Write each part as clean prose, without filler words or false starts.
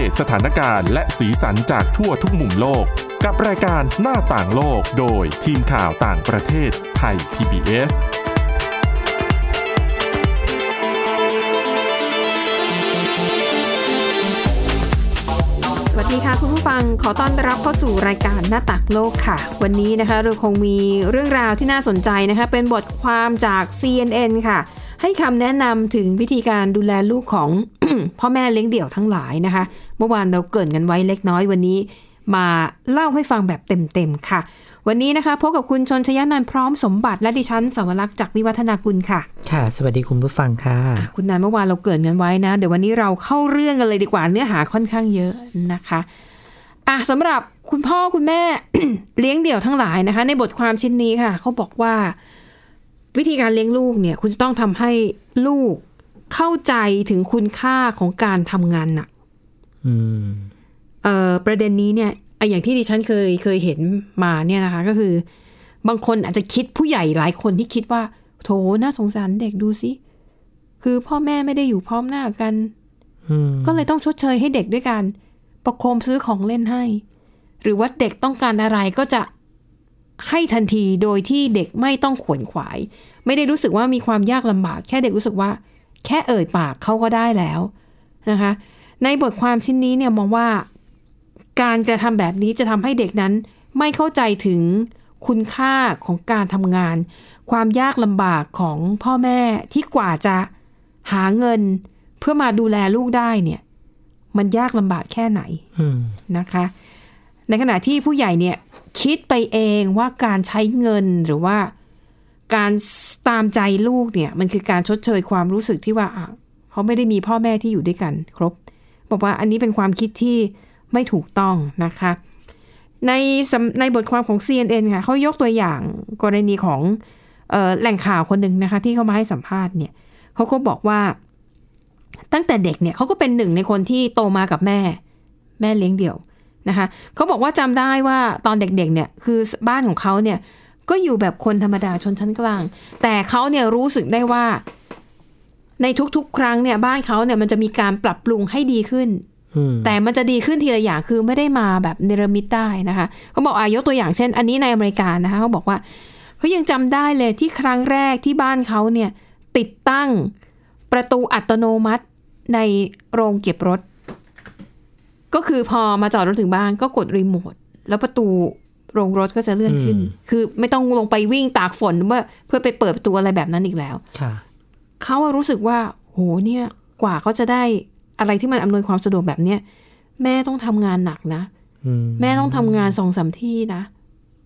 เดตสถานการณ์และสีสันจากทั่วทุกมุมโลกกับรายการหน้าต่างโลกโดยทีมข่าวต่างประเทศไทย PBSสวัสดีค่ะคุณผู้ฟังขอต้อนรับเข้าสู่รายการหน้าต่างโลกค่ะวันนี้นะคะเราคงมีเรื่องราวที่น่าสนใจนะคะเป็นบทความจาก CNN ค่ะให้คำแนะนำถึงวิธีการดูแลลูกของ พ่อแม่เลี้ยงเดี่ยวทั้งหลายนะคะเมื่อวานเราเกริ่นกันไว้เล็กน้อยวันนี้มาเล่าให้ฟังแบบเต็มๆค่ะวันนี้นะคะพบกับคุณชนชยนันท์พร้อมสมบัติและดิฉันสวรักษ์จากวิวัฒนาคุณค่ะค่ะสวัสดีคุณผู้ฟังค่ะคุณนันท์เมื่อวานเราเกริ่นกันไว้นะเดี๋ยววันนี้เราเข้าเรื่องกันเลยดีกว่าเนื้อหาค่อนข้างเยอะนะคะสำหรับคุณพ่อคุณแม่ เลี้ยงเดี่ยวทั้งหลายนะคะในบทความชิ้นนี้ค่ะเขาบอกว่าวิธีการเลี้ยงลูกเนี่ยคุณจะต้องทำให้ลูกเข้าใจถึงคุณค่าของการทำงานหนักประเด็นนี้เนี่ยอย่างที่ดิฉันเคยเห็นมาเนี่ยนะคะก็คือบางคนอาจจะคิดผู้ใหญ่หลายคนที่คิดว่าโถน่าสงสารเด็กดูสิคือพ่อแม่ไม่ได้อยู่พร้อมหน้ากันก็เลยต้องชดเชยให้เด็กด้วยการประโคมซื้อของเล่นให้หรือว่าเด็กต้องการอะไรก็จะให้ทันทีโดยที่เด็กไม่ต้องขวนขวายไม่ได้รู้สึกว่ามีความยากลำบากแค่เด็กรู้สึกว่าแค่เอ่ยปากเขาก็ได้แล้วนะคะในบทความชิ้นนี้เนี่ยมองว่าการกระทำแบบนี้จะทำให้เด็กนั้นไม่เข้าใจถึงคุณค่าของการทำงานความยากลำบากของพ่อแม่ที่กว่าจะหาเงินเพื่อมาดูแลลูกได้เนี่ยมันยากลำบากแค่ไหนนะคะในขณะที่ผู้ใหญ่เนี่ยคิดไปเองว่าการใช้เงินหรือว่าการตามใจลูกเนี่ยมันคือการชดเชยความรู้สึกที่ว่าเขาไม่ได้มีพ่อแม่ที่อยู่ด้วยกันครบบอกว่าอันนี้เป็นความคิดที่ไม่ถูกต้องนะคะในบทความของ CNN ค่ะเขายกตัวอย่างกรณีของแหล่งข่าวคนหนึ่งนะคะที่เขามาให้สัมภาษณ์เนี่ยเขาก็บอกว่าตั้งแต่เด็กเนี่ยเขาก็เป็นหนึ่งในคนที่โตมากับแม่เลี้ยงเดี่ยวนะคะเขาบอกว่าจำได้ว่าตอนเด็กๆเนี่ยคือบ้านของเขาเนี่ยก็อยู่แบบคนธรรมดาชนชั้นกลางแต่เขาเนี่ยรู้สึกได้ว่าในทุกๆครั้งเนี่ยบ้านเขาเนี่ยมันจะมีการปรับปรุงให้ดีขึ้นแต่มันจะดีขึ้นทีละอย่างคือไม่ได้มาแบบเนรมิตได้นะคะเขาบอกยกตัวอย่างเช่นอันนี้ในอเมริกานะคะเขาบอกว่าเขายังจำได้เลยที่ครั้งแรกที่บ้านเขาเนี่ยติดตั้งประตูอัตโนมัติในโรงเก็บรถก็คือพอมาจอดรถถึงบ้านก็กดรีโมทแล้วประตูโรงรถก็จะเลื่อนขึ้นคือไม่ต้องลงไปวิ่งตากฝนเพื่อไปเปิดประตูอะไรแบบนั้นอีกแล้วเขารู้สึกว่าโหเนี่ยกว่าเขาจะได้อะไรที่มันอำนวยความสะดวกแบบเนี้ยแม่ต้องทำงานหนักนะแม่ต้องทำงาน 2-3 ที่นะ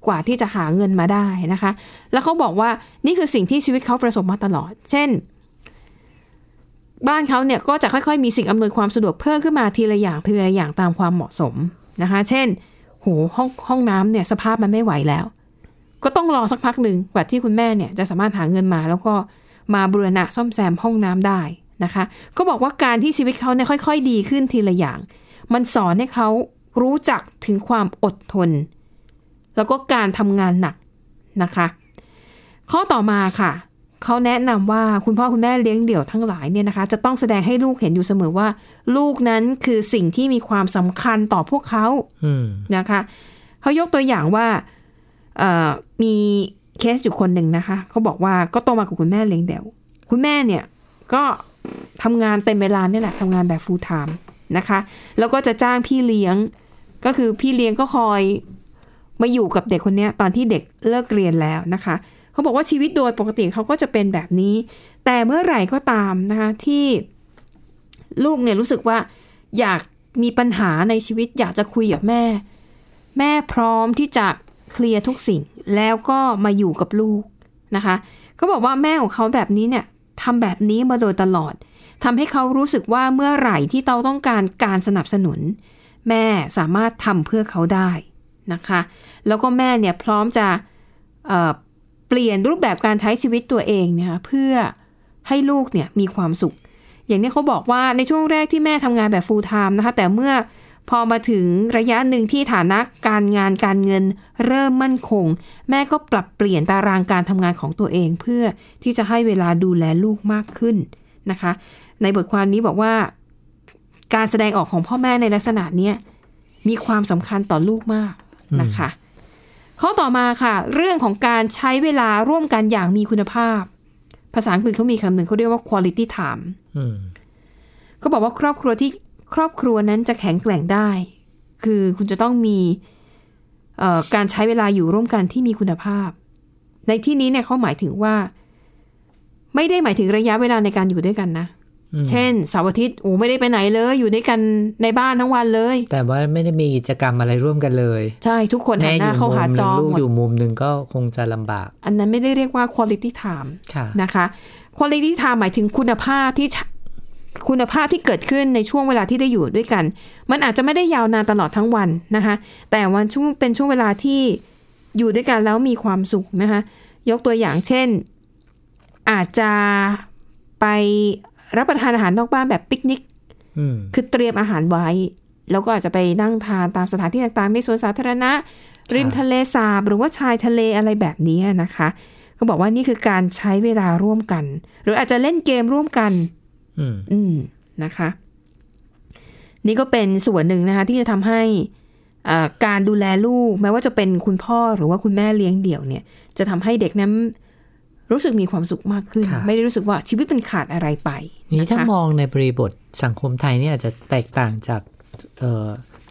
กว่าที่จะหาเงินมาได้นะคะแล้วเขาบอกว่านี่คือสิ่งที่ชีวิตเขาประสบมาตลอดเช่นบ้านเขาเนี่ยก็จะค่อยๆมีสิ่งอำนวยความสะดวกเพิ่มขึ้นมาทีละอย่างตามความเหมาะสมนะคะเช่นโหห้องน้ำเนี่ยสภาพมันไม่ไหวแล้วก็ต้องรอสักพักหนึ่งกว่าที่คุณแม่เนี่ยจะสามารถหาเงินมาแล้วก็มาบูรณะซ่อมแซมห้องน้ำได้นะคะก็บอกว่าการที่ชีวิตเขาเนี่ยค่อยๆดีขึ้นทีละอย่างมันสอนให้เขารู้จักถึงความอดทนแล้วก็การทำงานหนักนะคะข้อต่อมาค่ะเขาแนะนำว่าคุณพ่อคุณแม่เลี้ยงเดี่ยวทั้งหลายเนี่ยนะคะจะต้องแสดงให้ลูกเห็นอยู่เสมอว่าลูกนั้นคือสิ่งที่มีความสำคัญต่อพวกเขานะคะเขายกตัวอย่างว่ามีเคสอยู่คนหนึ่งนะคะเขาบอกว่าก็โตมากับคุณแม่เลี้ยงเดี่ยวคุณแม่เนี่ยก็ทำงานเต็มเวลาเนี่ยแหละทำงานแบบ full time นะคะแล้วก็จะจ้างพี่เลี้ยงก็คือพี่เลี้ยงก็คอยมาอยู่กับเด็กคนนี้ตอนที่เด็กเลิกเรียนแล้วนะคะเขาบอกว่าชีวิตโดยปกติเขาก็จะเป็นแบบนี้แต่เมื่อไหร่ก็ตามนะคะที่ลูกเนี่ยรู้สึกว่าอยากมีปัญหาในชีวิตอยากจะคุยกับแม่พร้อมที่จะเคลียร์ทุกสิ่งแล้วก็มาอยู่กับลูกนะคะเขาบอกว่าแม่ของเขาแบบนี้เนี่ยทำแบบนี้มาโดยตลอดทำให้เขารู้สึกว่าเมื่อไหร่ที่เราต้องการสนับสนุนแม่สามารถทำเพื่อเขาได้นะคะแล้วก็แม่เนี่ยพร้อมจะเปลี่ยนรูปแบบการใช้ชีวิตตัวเองนะคะเพื่อให้ลูกเนี่ยมีความสุขอย่างนี้เขาบอกว่าในช่วงแรกที่แม่ทำงานแบบ full time นะคะแต่เมื่อพอมาถึงระยะหนึ่งที่ฐานะการงานการเงินเริ่มมั่นคงแม่ก็ปรับเปลี่ยนตารางการทำงานของตัวเองเพื่อที่จะให้เวลาดูแลลูกมากขึ้นนะคะในบทความนี้บอกว่า การแสดงออกของพ่อแม่ในลักษณะนี้มีความสำคัญต่อลูกมากนะคะข้อต่อมาค่ะเรื่องของการใช้เวลาร่วมกันอย่างมีคุณภาพภาษาอังกฤษเขามีคำหนึ่งเขาเรียกว่า quality time ก็บอกว่าครอบครัวนั้นจะแข็งแกร่งได้คือคุณจะต้องมีการใช้เวลาอยู่ร่วมกันที่มีคุณภาพในที่นี้เนี่ยเขาหมายถึงว่าไม่ได้หมายถึงระยะเวลาในการอยู่ด้วยกันนะเช่นเสาร์อาทิตย์โอ้ไม่ได้ไปไหนเลยอยู่ด้วยกันในบ้านทั้งวันเลยแต่ว่าไม่ได้มีกิจกรรมอะไรร่วมกันเลยใช่ทุกคนหันหน้าเข้าหาจอลูกอยู่มุมนึงก็คงจะลำบากอันนั้นไม่ได้เรียกว่า quality time นะคะ quality time หมายถึงคุณภาพที่เกิดขึ้นในช่วงเวลาที่ได้อยู่ด้วยกันมันอาจจะไม่ได้ยาวนานตลอดทั้งวันนะคะแต่วันช่วงเป็นช่วงเวลาที่อยู่ด้วยกันแล้วมีความสุขนะคะยกตัวอย่างเช่นอาจจะไปรับประทานอาหารนอกบ้านแบบปิกนิกคือเตรียมอาหารไว้แล้วก็อาจจะไปนั่งทานตามสถานที่ต่างๆในสวนสาธารณะริมทะเลสาบหรือว่าชายทะเลอะไรแบบนี้นะคะก็บอกว่านี่คือการใช้เวลาร่วมกันหรืออาจจะเล่นเกมร่วมกันนะคะนี่ก็เป็นส่วนหนึ่งนะคะที่จะทำให้การดูแลลูกแม้ว่าจะเป็นคุณพ่อหรือว่าคุณแม่เลี้ยงเดี่ยวเนี่ยจะทำให้เด็กนั้นรู้สึกมีความสุขมากขึ้นไม่ได้รู้สึกว่าชีวิตมันขาดอะไรไปนี่ถ้ามองในบริบทสังคมไทยเนี่ยอาจจะแตกต่างจาก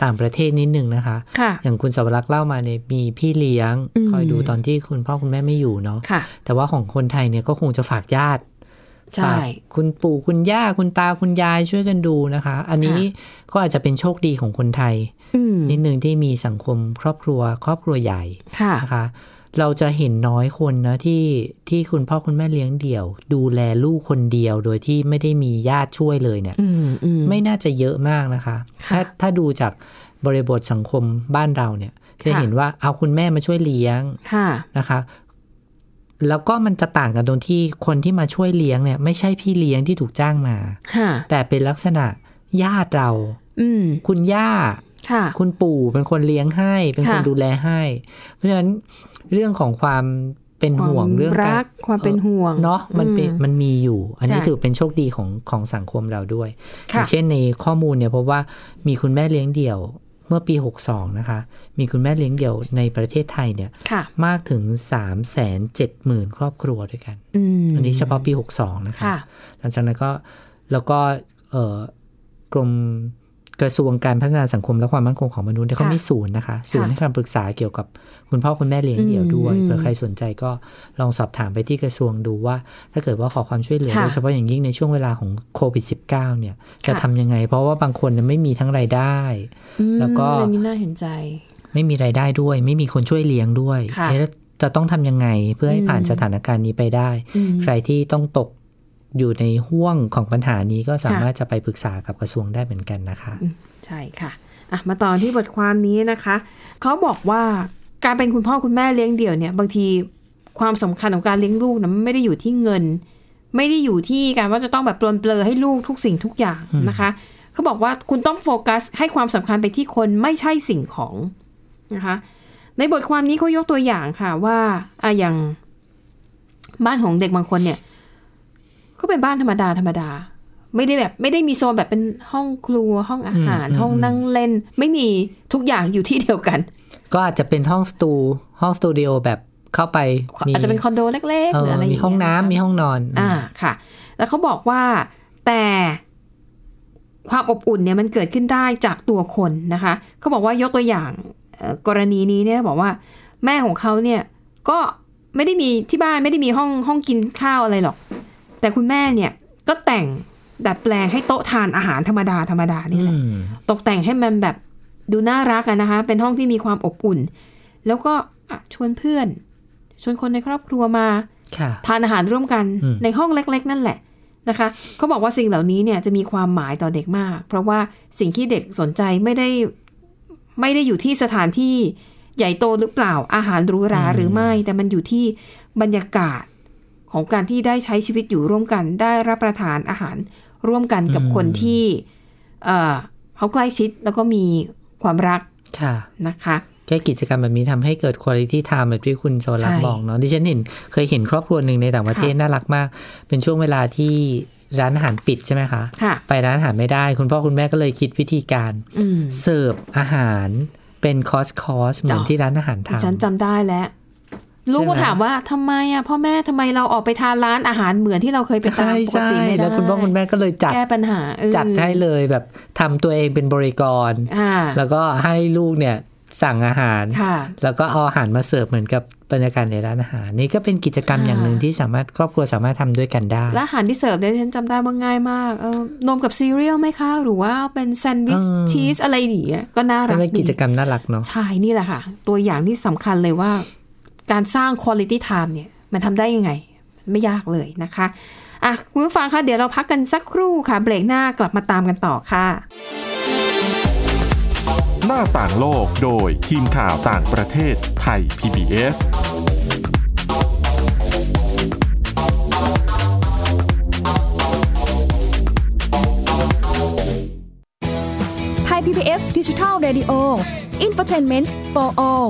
ต่างประเทศนิดนึงนะคะอย่างคุณสวรักษ์เล่ามาเนี่ยมีพี่เลี้ยงคอยดูตอนที่คุณพ่อคุณแม่ไม่อยู่เนาะแต่ว่าของคนไทยเนี่ยก็คงจะฝากญาติใช่คุณปู่คุณย่าคุณตาคุณยายช่วยกันดูนะคะอันนี้ก็อาจจะเป็นโชคดีของคนไทยนิดนึงที่มีสังคมครอบครัวใหญ่นะคะเราจะเห็นน้อยคนนะที่คุณพ่อคุณแม่เลี้ยงเดี่ยวดูแลลูกคนเดียวโดยที่ไม่ได้มีญาติช่วยเลยเนี่ยไม่น่าจะเยอะมากนะคะถ้าดูจากบริบทสังคมบ้านเราเนี่ยจะเห็นว่าเอาคุณแม่มาช่วยเลี้ยงนะคะแล้วก็มันจะต่างกันตรงที่คนที่มาช่วยเลี้ยงเนี่ยไม่ใช่พี่เลี้ยงที่ถูกจ้างมาแต่เป็นลักษณะญาติเราคุณย่าคุณปู่เป็นคนเลี้ยงให้เป็นคนดูแลให้เพราะฉะนั้นเรื่องของความเป็นห่วงเรื่องรักความเป็นห่วงเนาะมันมีอยู่อันนี้ถือเป็นโชคดีของสังคมเราด้วยอย่างเช่นในข้อมูลเนี่ยพบว่ามีคุณแม่เลี้ยงเดี่ยวเมื่อปี62นะคะมีคุณแม่เลี้ยงเดี่ยวในประเทศไทยเนี่ยมากถึง 370,000 ครอบครัวด้วยกัน อันนี้เฉพาะปี62นะคะหลังจากนั้นก็แล้วก็กรมกระทรวงการพัฒนาสังคมและความมั่นคงของมนุษย์เนี่ยเขามีศูนย์นะคะศูนย์ให้คำปรึกษาเกี่ยวกับคุณพ่อคุณแม่เลี้ยงเดี่ยวด้วยเผื่อใครสนใจก็ลองสอบถามไปที่กระทรวงดูว่าถ้าเกิดว่าขอความช่วยเหลือโดยเฉพาะอย่างยิ่งในช่วงเวลาของโควิด-19 เนี่ยจะทำยังไงเพราะว่าบางคนเนี่ยไม่มีทั้งรายได้แล้วก็อันนี้น่าเห็นใจไม่มีรายได้ด้วยไม่มีคนช่วยเลี้ยงด้วยจะต้องทำยังไงเพื่อให้ผ่านสถานการณ์นี้ไปได้ใครที่ต้องตกอยู่ในห่วงของปัญหานี้ก็สามารถจะไปปรึกษากับกระทรวงได้เหมือนกันนะคะใช่ค่ะมาต่อที่บทความนี้นะคะเขาบอกว่าการเป็นคุณพ่อคุณแม่เลี้ยงเดี่ยวเนี่ยบางทีความสำคัญของการเลี้ยงลูกนะไม่ได้อยู่ที่เงินไม่ได้อยู่ที่การว่าจะต้องแบบปลนเปลือให้ลูกทุกสิ่งทุกอย่างนะคะเขาบอกว่าคุณต้องโฟกัสให้ความสำคัญไปที่คนไม่ใช่สิ่งของนะคะในบทความนี้เขายกตัวอย่างค่ะว่าอย่างบ้านของเด็กบางคนเนี่ยก็เป็นบ้านธรรมดาไม่ได้มีโซนแบบเป็นห้องครัวห้องอาหารห้องนั่งเล่นไม่มีทุกอย่างอยู่ที่เดียวกันก็อาจจะเป็นห้องสตูดิโอแบบเข้าไปอาจจะเป็นคอนโดเล็กๆหรืออะไรอย่างเงี้ยมีห้องน้ำมีห้องนอนค่ะแล้วเขาบอกว่าแต่ความอบอุ่นเนี่ยมันเกิดขึ้นได้จากตัวคนนะคะเขาบอกว่ายกตัวอย่างกรณีนี้เนี่ยบอกว่าแม่ของเขาเนี่ยก็ไม่ได้มีที่บ้านไม่ได้มีห้องกินข้าวอะไรหรอกแต่คุณแม่เนี่ยก็แต่งดัดแปลงให้โต๊ะทานอาหารธรรมดานี่แหละตกแต่งให้มันแบบดูน่ารักนะคะเป็นห้องที่มีความอบอุ่นแล้วก็ชวนเพื่อนชวนคนในครอบครัวมาทานอาหารร่วมกันในห้องเล็กๆนั่นแหละนะคะเขาบอกว่าสิ่งเหล่านี้เนี่ยจะมีความหมายต่อเด็กมากเพราะว่าสิ่งที่เด็กสนใจไม่ได้อยู่ที่สถานที่ใหญ่โตหรือเปล่าอาหารหรูหราหรือไม่แต่มันอยู่ที่บรรยากาศของการที่ได้ใช้ชีวิตอยู่ร่วมกันได้รับประทานอาหารร่วมกันกับคนที่เขาใกล้ชิดแล้วก็มีความรักนะคะ แค่กิจกรรมแบบนี้ทำให้เกิดQuality Timeแบบที่คุณสวรักษ์บอกเนาะดิฉันเคยเห็นครอบครัวหนึ่งในต่างประเทศน่ารักมากเป็นช่วงเวลาที่ร้านอาหารปิดใช่ไหมคะไปร้านอาหารไม่ได้คุณพ่อคุณแม่ก็เลยคิดวิธีการเสิร์ฟอาหารเป็นคอร์สเหมือนที่ร้านอาหารทำฉันจำได้แล้วลูกก็ถามว่าทำไมอ่ะพ่อแม่ทำไมเราออกไปทานร้านอาหารเหมือนที่เราเคยไปทานปกติไม่ได้แล้วคุณพ่อคุณแม่ก็เลยจัดแก้ปัญหาจัดให้เลยแบบทำตัวเองเป็นบริกรแล้วก็ให้ลูกเนี่ยสั่งอาหารแล้วก็เอาอาหารมาเสิร์ฟเหมือนกับบรรยากาศในร้านอาหารนี่ก็เป็นกิจกรรมอย่างหนึ่งที่สามารถครอบครัวสามารถทำด้วยกันได้และอาหารที่เสิร์ฟเนี่ยฉันจำได้ว่าง่ายมากนมกับซีเรียลไหมคะหรือว่าเป็นแซนด์วิชชีสอะไรอย่างเงี้ยก็น่ารักเป็นกิจกรรมน่ารักเนาะใช่นี่แหละค่ะตัวอย่างที่สำคัญเลยว่าการสร้าง quality time เนี่ยมันทำได้ยังไงไม่ยากเลยนะคะอ่ะคุณผู้ฟังคะเดี๋ยวเราพักกันสักครู่ค่ะเบรกหน้ากลับมาตามกันต่อค่ะหน้าต่างโลกโดยทีมข่าวต่างประเทศไทย PBS Thai PBS Digital Radio Infotainment for All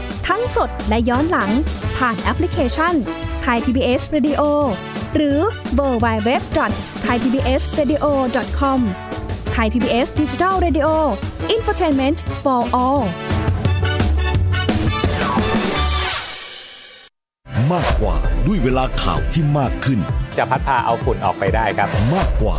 ๆทั้งสดและย้อนหลังผ่านแอปพลิเคชันไทย PBS Radio หรือ www.thaipbsradio.com ไทย PBS Digital Radio Infotainment for allมากกว่าด้วยเวลาข่าวที่มากขึ้นจะพัดพาเอาฝุ่นออกไปได้ครับมากกว่า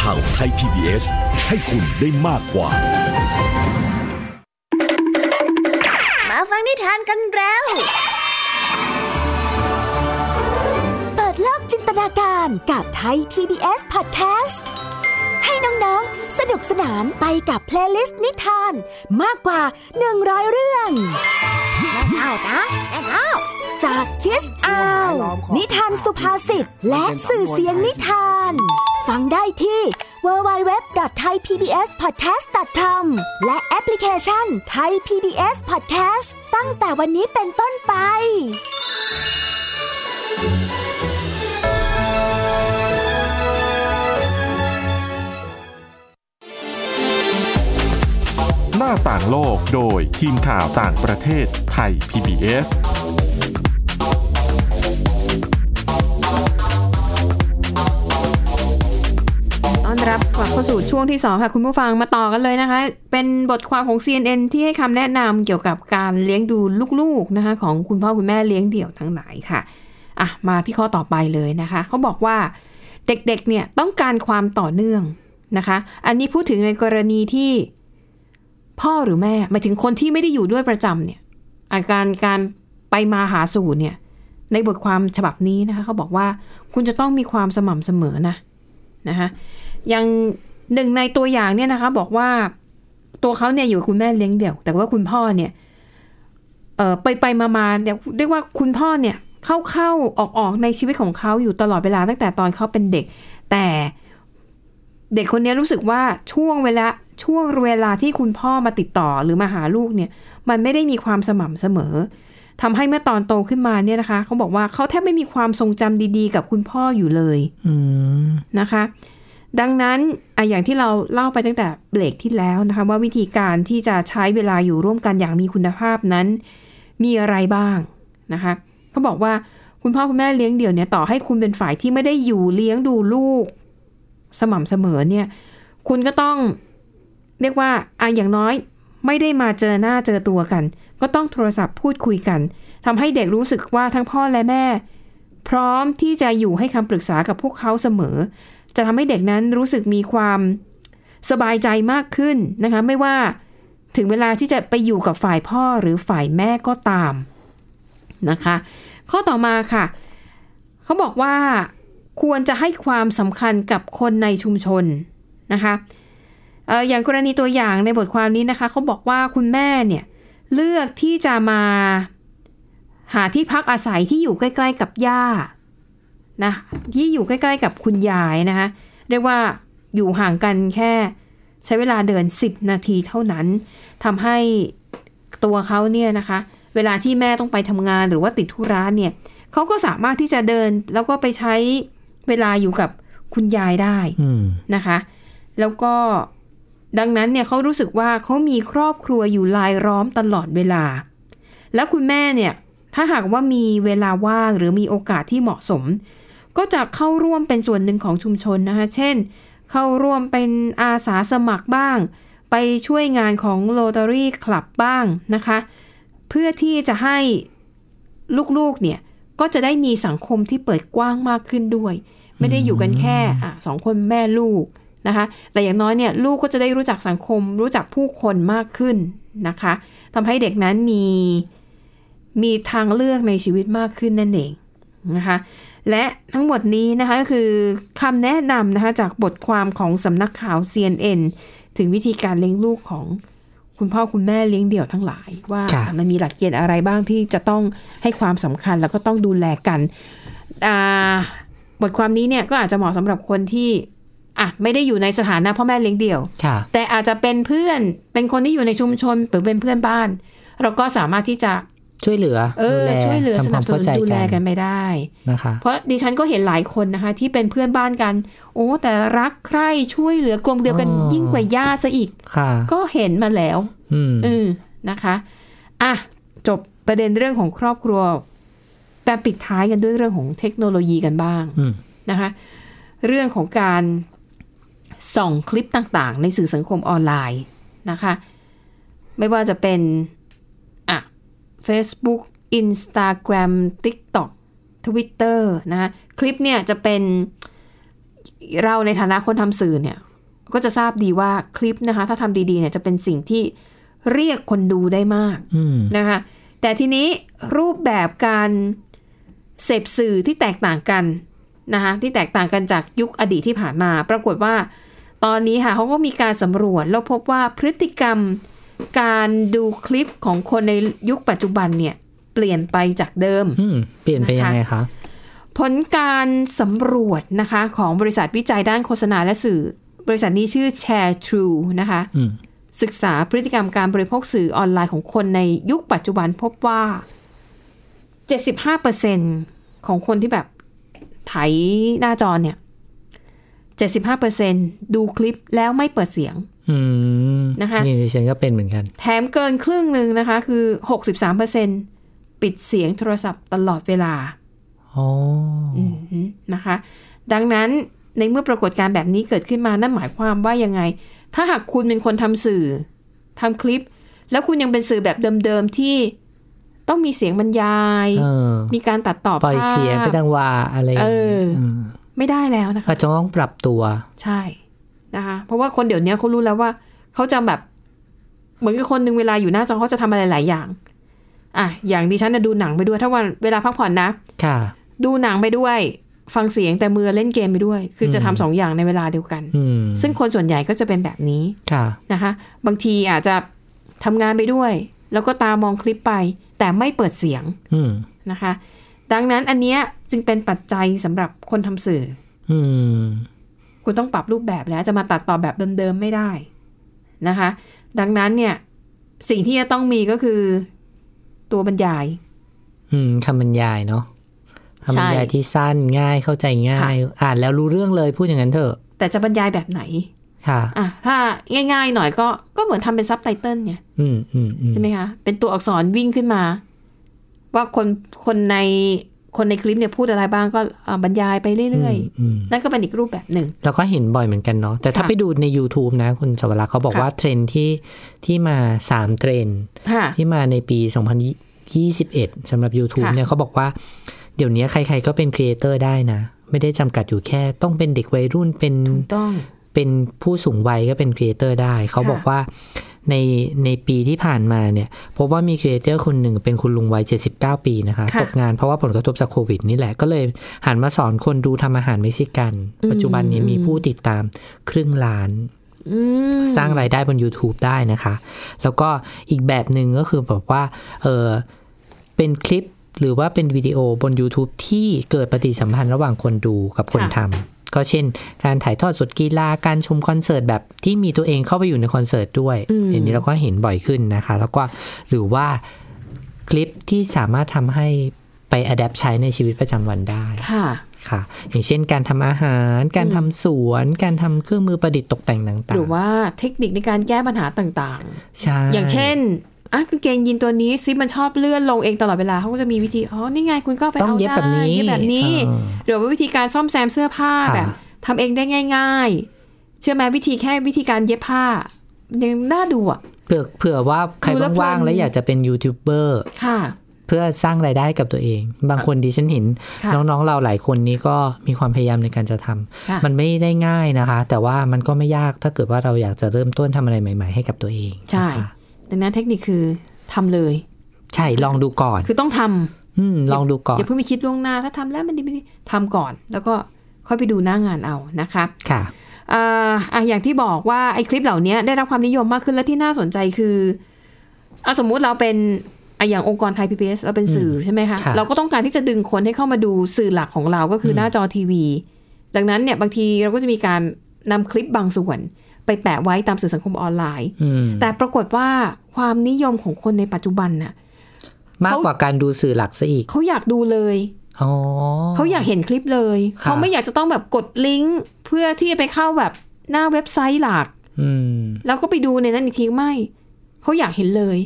ข่าวไทย PBS ให้คุณได้มากกว่ามาฟังนิทานกันแล้วเปิดโลกจินตนาการกับไทย PBS Podcast ให้น้องๆสนุกสนานไปกับเพลย์ลิสต์นิทานมากกว่า100เรื่องแล้วจากคิสอ้าวนิทานสุภาษิตและสื่อเสียงนิทานฟังได้ที่ www.thaipbspodcast.com และแอปพลิเคชัน Thai PBS Podcast ตั้งแต่วันนี้เป็นต้นไปหน้าต่างโลกโดยทีมข่าวต่างประเทศไทย PBSรับกลับเข้าสู่ช่วงที่2ค่ะคุณผู้ฟังมาต่อกันเลยนะคะเป็นบทความของ CNN ที่ให้คำแนะนำเกี่ยวกับการเลี้ยงดูลูกๆนะคะของคุณพ่อคุณแม่เลี้ยงเดี่ยวทั้งหลายค่ะอ่ะมาที่ข้อต่อไปเลยนะคะเขาบอกว่าเด็กๆเนี่ยต้องการความต่อเนื่องนะคะอันนี้พูดถึงในกรณีที่พ่อหรือแม่หมายถึงคนที่ไม่ได้อยู่ด้วยประจำเนี่ยอาการไปมาหาสู่เนี่ยในบทความฉบับนี้นะคะเขาบอกว่าคุณจะต้องมีความสม่ำเสมอนะคะอย่างหนึ่งในตัวอย่างเนี่ยนะคะบอกว่าตัวเขาเนี่ยอยู่กับคุณแม่เลี้ยงเดี่ยวแต่ว่าคุณพ่อเนี่ยไปมาๆเนี่ยเรียกว่าคุณพ่อเนี่ยเข้าออกในชีวิตของเขาอยู่ตลอดเวลาตั้งแต่ตอนเขาเป็นเด็กแต่เด็กคนนี้รู้สึกว่าช่วงเวลาที่คุณพ่อมาติดต่อหรือมาหาลูกเนี่ยมันไม่ได้มีความสม่ำเสมอทำให้เมื่อตอนโตขึ้นมาเนี่ยนะคะเขาบอกว่าเขาแทบไม่มีความทรงจำดีๆกับคุณพ่ออยู่เลยนะคะดังนั้นอย่างที่เราเล่าไปตั้งแต่เบรกที่แล้วนะคะว่าวิธีการที่จะใช้เวลาอยู่ร่วมกันอย่างมีคุณภาพนั้นมีอะไรบ้างนะคะเขาบอกว่าคุณพ่อคุณแม่เลี้ยงเดี่ยวเนี่ยต่อให้คุณเป็นฝ่ายที่ไม่ได้อยู่เลี้ยงดูลูกสม่ำเสมอเนี่ยคุณก็ต้องเรียกว่าอย่างน้อยไม่ได้มาเจอหน้าเจอตัวกันก็ต้องโทรศัพท์พูดคุยกันทำให้เด็กรู้สึกว่าทั้งพ่อและแม่พร้อมที่จะอยู่ให้คำปรึกษากับพวกเขาเสมอจะทำให้เด็กนั้นรู้สึกมีความ สบายใจมากขึ้นนะคะไม่ว่าถึงเวลาที่จะไปอยู่กับฝ่ายพ่อหรือฝ่ายแม่ก็ตามนะคะข้อต่อมาค่ะเขาบอกว่าควรจะให้ความสำคัญกับคนในชุมชนนะคะอย่างกรณีตัวอย่างในบทความนี้นะคะเขาบอกว่าคุณแม่เนี่ยเลือกที่จะมาหาที่พักอาศัยที่อยู่ใกล้ๆกับย่านะที่อยู่ใกล้ๆกับคุณยายนะคะเรียกว่าอยู่ห่างกันแค่ใช้เวลาเดิน10นาทีเท่านั้นทำให้ตัวเขาเนี่ยนะคะเวลาที่แม่ต้องไปทำงานหรือว่าติดธุระเนี่ยเขาก็สามารถที่จะเดินแล้วก็ไปใช้เวลาอยู่กับคุณยายได้นะคะแล้วก็ดังนั้นเนี่ยเขารู้สึกว่าเขามีครอบครัวอยู่รายล้อมตลอดเวลาและคุณแม่เนี่ยถ้าหากว่ามีเวลาว่างหรือมีโอกาสที่เหมาะสมก็จะเข้าร่วมเป็นส่วนหนึ่งของชุมชนนะคะเช่นเข้าร่วมเป็นอาสาสมัครบ้างไปช่วยงานของRotary Clubบ้างนะคะเพื่อที่จะให้ลูกๆเนี่ยก็จะได้มีสังคมที่เปิดกว้างมากขึ้นด้วยไม่ได้อยู่กันแค่สองคนแม่ลูกนะคะแต่อย่างน้อยเนี่ยลูกก็จะได้รู้จักสังคมรู้จักผู้คนมากขึ้นนะคะทำให้เด็กนั้นมีทางเลือกในชีวิตมากขึ้นนั่นเองนะคะและทั้งหมดนี้นะคะก็คือคำแนะนำนะคะจากบทความของสำนักข่าว CNN ถึงวิธีการเลี้ยงลูกของคุณพ่อคุณแม่เลี้ยงเดี่ยวทั้งหลายว่ามันมีหลักเกณฑ์อะไรบ้างที่จะต้องให้ความสำคัญแล้วก็ต้องดูแลกันบทความนี้เนี่ยก็อาจจะเหมาะสำหรับคนที่ไม่ได้อยู่ในสถานะพ่อแม่เลี้ยงเดี่ยวแต่อาจจะเป็นเพื่อนเป็นคนที่อยู่ในชุมชนหรือเป็นเพื่อนบ้านเราก็สามารถที่จะช่วยเหลือช่วยเหลือสนับสนุนดูแลกันไปได้นะคะเพราะดิฉันก็เห็นหลายคนนะคะที่เป็นเพื่อนบ้านกันโอ้แต่รักใคร่ช่วยเหลือกลมเกลียวกันยิ่งกว่าญาติซะอีกก็เห็นมาแล้วนะคะจบประเด็นเรื่องของครอบครัวแต่ปิดท้ายกันด้วยเรื่องของเทคโนโลยีกันบ้างนะคะเรื่องของการส่องคลิปต่างๆในสื่อสังคมออนไลน์นะคะไม่ว่าจะเป็นFacebook Instagram TikTok Twitter นะคะคลิปเนี่ยจะเป็นเราในฐานะคนทำสื่อเนี่ยก็จะทราบดีว่าคลิปนะคะถ้าทำดีๆเนี่ยจะเป็นสิ่งที่เรียกคนดูได้มากนะคะแต่ทีนี้รูปแบบการเสพสื่อที่แตกต่างกันนะคะที่แตกต่างกันจากยุคอดีตที่ผ่านมาปรากฏว่าตอนนี้ค่ะเขาก็มีการสำรวจแล้วพบว่าพฤติกรรมการดูคลิปของคนในยุคปัจจุบันเนี่ยเปลี่ยนไปจากเดิมเปลี่ยนไปยังไงคะผลการสำรวจนะคะของบริษัทวิจัยด้านโฆษณาและสื่อบริษัทนี้ชื่อ Share True นะคะศึกษาพฤติกรรมการบริโภคสื่อออนไลน์ของคนในยุคปัจจุบันพบว่า 75% ของคนที่แบบไถหน้าจอเนี่ย 75% ดูคลิปแล้วไม่เปิดเสียงนะคะนี่ดิฉันก็เป็นเหมือนกันแถมเกินครึ่งนึงนะคะคือ 63% ปิดเสียงโทรศัพท์ตลอดเวลานะคะดังนั้นในเมื่อปรากฏการณ์แบบนี้เกิดขึ้นมานั่นหมายความว่ายังไงถ้าหากคุณเป็นคนทำสื่อทำคลิปแล้วคุณยังเป็นสื่อแบบเดิมๆที่ต้องมีเสียงบรรยายมีการตัดต่อปล่อยเสียงไปดังวาอะไรไม่ได้แล้วนะคะจะต้องปรับตัวใช่นะคะเพราะว่าคนเดี๋ยวนี้เขารู้แล้วว่าเขาจะแบบเหมือนกับคนหนึ่งเวลาอยู่หน้าจอเขาจะทำอะไรหลายอย่างอย่างดิฉันดูหนังไปด้วยถ้าวันเวลาพักผ่อนนะดูหนังไปด้วยฟังเสียงแต่มือเล่นเกมไปด้วยคือจะทำสองอย่างในเวลาเดียวกันซึ่งคนส่วนใหญ่ก็จะเป็นแบบนี้นะคะบางทีอาจจะทำงานไปด้วยแล้วก็ตามองคลิปไปแต่ไม่เปิดเสียงนะคะดังนั้นอันเนี้ยจึงเป็นปัจจัยสำหรับคนทำสื่อคุณต้องปรับรูปแบบแล้วจะมาตัดต่อแบบเดิมๆไม่ได้นะคะดังนั้นเนี่ยสิ่งที่จะต้องมีก็คือตัวบรรยายคำบรรยายเนาะคำบรรยายที่สั้นง่ายเข้าใจง่ายอ่านแล้วรู้เรื่องเลยพูดอย่างนั้นเถอะแต่จะบรรยายแบบไหนค่ะถ้าง่ายๆหน่อยก็เหมือนทำเป็นซับไตเติลไงใช่ไหมคะเป็นตัวอักษรวิ่งขึ้นมาว่าคนในคลิปเนี่ยพูดอะไรบ้างก็บรรยายไปเรื่อยๆนั่นก็เป็นอีกรูปแบบหนึ่งเราก็เห็นบ่อยเหมือนกันเนาะแต่ถ้าไปดูใน YouTube นะคุณชวลักษณ์เขาบอกว่าเทรนด์ที่มา3เทรนด์ที่มาในปี2021สำหรับ YouTube เนี่ยเขาบอกว่าเดี๋ยวนี้ใครๆก็เป็นครีเอเตอร์ได้นะไม่ได้จำกัดอยู่แค่ต้องเป็นเด็กวัยรุ่นเป็น เป็นผู้สูงวัยก็เป็นครีเอเตอร์ได้เขาบอกว่าในปีที่ผ่านมาเนี่ยพบว่ามีครีเอเตอร์คนหนึ่งเป็นคุณลุงวัย79 ปีนะคะตกงานเพราะว่าผลกระทบจากโควิดนี่แหละก็เลยหันมาสอนคนดูทำอาหารเม็กซิกันปัจจุบันนี้มีผู้ติดตามครึ่งล้านสร้างรายได้บน YouTube ได้นะคะแล้วก็อีกแบบหนึ่งก็คือแบบว่าเป็นคลิปหรือว่าเป็นวิดีโอบน YouTube ที่เกิดปฏิสัมพันธ์ระหว่างคนดูกับคนทำก็เช่นการถ่ายทอดสดกีฬาการชมคอนเสิร์ตแบบที่มีตัวเองเข้าไปอยู่ในคอนเสิร์ตด้วยอย่างนี้เราก็เห็นบ่อยขึ้นนะคะแล้วก็หรือว่าคลิปที่สามารถทำให้ไปอัดแอปใช้ในชีวิตประจำวันได้ค่ะอย่างเช่นการทำอาหารการทำสวนการทำเครื่องมือประดิษฐ์ตกแต่งต่างๆหรือว่าเทคนิคในการแก้ปัญหาต่างๆใช่อย่างเช่นกางเกงยีนตัวนี้ซิมันชอบเลื่อนลงเองตลอดเวลาเขาก็จะมีวิธีอ๋อนี่ไงคุณก็ไปเอาได้เย็บแบบนี้หรือว่าวิธีการซ่อมแซมเสื้อผ้าแบบทำเองได้ง่ายๆเชื่อไหมวิธีการเย็บผ้ายังน่าดูอ่ะเผื่อว่าใครว่างๆแล้วอยากจะเป็นยูทูบเบอร์ค่ะเพื่อสร้างรายได้กับตัวเองบางคนดิฉันเห็นน้องๆเราหลายคนนี้ก็มีความพยายามในการจะทำมันไม่ได้ง่ายนะคะแต่ว่ามันก็ไม่ยากถ้าเกิดว่าเราอยากจะเริ่มต้นทำอะไรใหม่ๆให้กับตัวเองใช่ดังนั้นเทคนิคคือทำเลยใช่ลองดูก่อนคือต้องทำลองดูก่อนอย่าเพิ่งไปคิดล่วงหน้าถ้าทำแล้วมันดีไม่ดีทำก่อนแล้วก็ค่อยไปดูหน้างานเอานะคะค่ะอย่างที่บอกว่าไอ้คลิปเหล่านี้ได้รับความนิยมมากขึ้นและที่น่าสนใจคือสมมุติเราเป็นอย่างองค์กรไทย PBS เราเป็นสื่อใช่ไหมคะเราก็ต้องการที่จะดึงคนให้เข้ามาดูสื่อหลักของเราก็คือหน้าจอทีวีดังนั้นเนี่ยบางทีเราก็จะมีการนำคลิปบางส่วนไปแปะไว้ตามสื่อสังคมออนไลน์แต่ปรากฏว่าความนิยมของคนในปัจจุบันน่ะมากกว่าการดูสื่อหลักซะอีกเขาอยากดูเลยเขาอยากเห็นคลิปเลยเขาไม่อยากจะต้องแบบกดลิงก์เพื่อที่จะไปเข้าแบบหน้าเว็บไซต์หลักแล้วก็ไปดูในนั้นอีกทีไม่เขาอยากเห็นเลย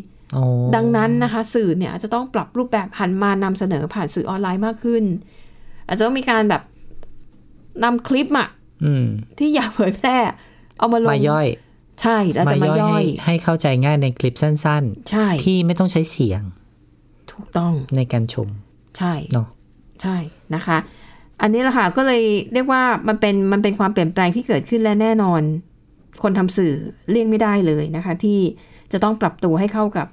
ดังนั้นนะคะสื่อเนี่ยจะต้องปรับรูปแบบหันมานำเสนอผ่านสื่อออนไลน์มากขึ้นอาจจะต้องมีการแบบนำคลิปอ่ะที่อยากเผยแพร่เอามาลงมาย่อยใช่แล้วจะมาย่อยให้เข้าใจง่ายในคลิปสั้นๆใช่ที่ไม่ต้องใช้เสียงถูกต้องในการชมใช่เนาะใช่นะคะอันนี้แหละค่ะก็เลยเรียกว่ามันเป็นความเปลี่ยนแปลงที่เกิดขึ้นและแน่นอนคนทำสื่อเลี่ยงไม่ได้เลยนะคะที่จะต้องปรับตัวให้เข้ากับ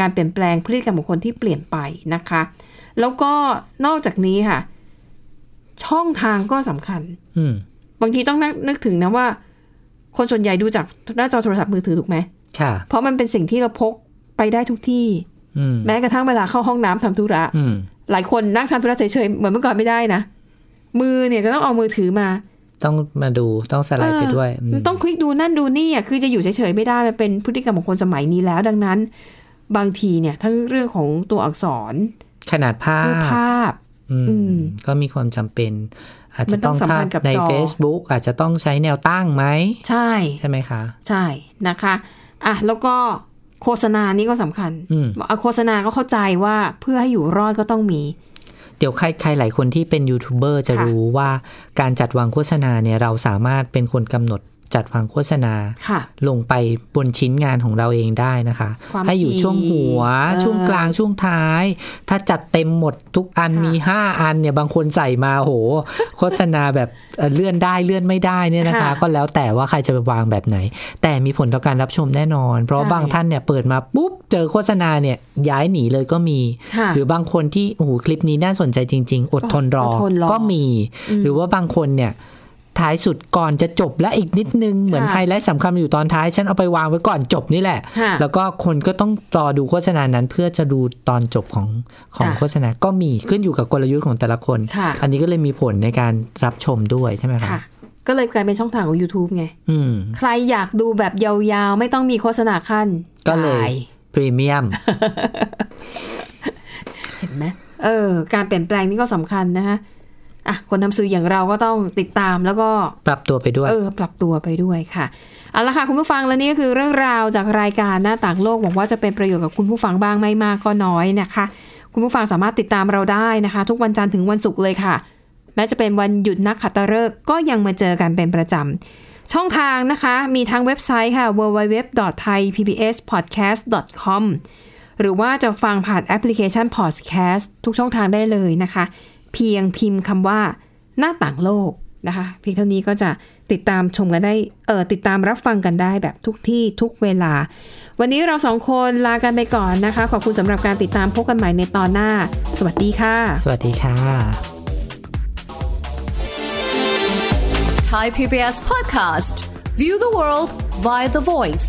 การเปลี่ยนแปลงพฤติกรรมของคนที่เปลี่ยนไปนะคะแล้วก็นอกจากนี้ค่ะช่องทางก็สำคัญบางทีต้องนึกถึงนะว่าคนส่วนใหญ่ดูจากหน้าจอโทรศัพท์มือถือถูกไหมค่ะเพราะมันเป็นสิ่งที่เราพกไปได้ทุกที่แม้กระทั่งเวลาเข้าห้องน้ำทำธุระหลายคนนั่งทำธุระเฉยๆเหมือนเมื่อก่อนไม่ได้นะมือเนี่ยจะต้องเอามือถือมาต้องมาดูต้องสไลด์ไปด้วยต้องคลิกดูนั่นดูนี่อ่ะคือจะอยู่เฉยๆไม่ได้มันเป็นพฤติกรรมของคนสมัยนี้แล้วดังนั้นบางทีเนี่ยทั้งเรื่องของตัวอักษรขนาดภาพก็มีความจำเป็นอาจจะต้องสัมพันธ์กับใน Facebook อาจจะต้องใช้แนวตั้งไหมใช่ใช่ไหมคะใช่นะคะแล้วก็โฆษณานี่ก็สำคัญโฆษณาก็เข้าใจว่าเพื่อให้อยู่รอดก็ต้องมีเดี๋ยวใครหลายคนที่เป็นยูทูบเบอร์จะรู้ว่าการจัดวางโฆษณาเนี่ยเราสามารถเป็นคนกำหนดจัดวางโฆษณาลงไปบนชิ้นงานของเราเองได้นะคะให้อยู่ช่วงหัวช่วงกลางช่วงท้ายถ้าจัดเต็มหมดทุกอันมี5อันเนี่ยบางคนใส่มาโหโฆษณาแบบเลื่อนได้เลื่อนไม่ได้เนี่ยนะคะก็แล้วแต่ว่าใครจะไปวางแบบไหนแต่มีผลต่อการรับชมแน่นอนเพราะบางท่านเนี่ยเปิดมาปุ๊บเจอโฆษณาเนี่ยย้ายหนีเลยก็มีหรือบางคนที่โอ้โหคลิปนี้น่าสนใจจริงๆอดทนรอก็มีหรือว่าบางคนเนี่ยท้ายสุดก่อนจะจบและอีกนิดนึงเหมือนไฮไลท์สำคัญอยู่ตอนท้ายฉันเอาไปวางไว้ก่อนจบนี่แหละแล้วก็คนก็ต้องรอดูโฆษณานั้นเพื่อจะดูตอนจบของโฆษณาก็มีขึ้นอยู่กับกลยุทธ์ของแต่ละคนอันนี้ก็เลยมีผลในการรับชมด้วยใช่ไหมคะก็เลยกลายเป็นช่องทางของ YouTube ไงใครอยากดูแบบยาวๆไม่ต้องมีโฆษณาขั้นก็เลยพรีเมียมเห็นไหมการเปลี่ยนแปลงนี่ก็สำคัญนะคะคนทำสื่ออย่างเราก็ต้องติดตามแล้วก็ปรับตัวไปด้วยปรับตัวไปด้วยค่ะเอาละค่ะคุณผู้ฟังและนี่ก็คือเรื่องราวจากรายการหน้าต่างโลกหวังว่าจะเป็นประโยชน์กับคุณผู้ฟังบ้างไม่มากก็น้อยนะคะคุณผู้ฟังสามารถติดตามเราได้นะคะทุกวันจันทร์ถึงวันศุกร์เลยค่ะแม้จะเป็นวันหยุดนักขัตฤกษ์ก็ยังมาเจอกันเป็นประจำช่องทางนะคะมีทั้งเว็บไซต์ค่ะ www.thaipbspodcast.com หรือว่าจะฟังผ่านแอปพลิเคชัน Podcast ทุกช่องทางได้เลยนะคะเพียงพิมพ์คำว่าหน้าต่างโลก นะคะเพียงเท่านี้ก็จะติดตามชมกันได้ติดตามรับฟังกันได้แบบทุกที่ทุกเวลาวันนี้เราสองคนลากันไปก่อนนะคะขอบคุณสำหรับการติดตามพบกันใหม่ในตอนหน้าสวัสดีค่ะสวัสดีค่ะ Thai PBS Podcast View the World via The Voice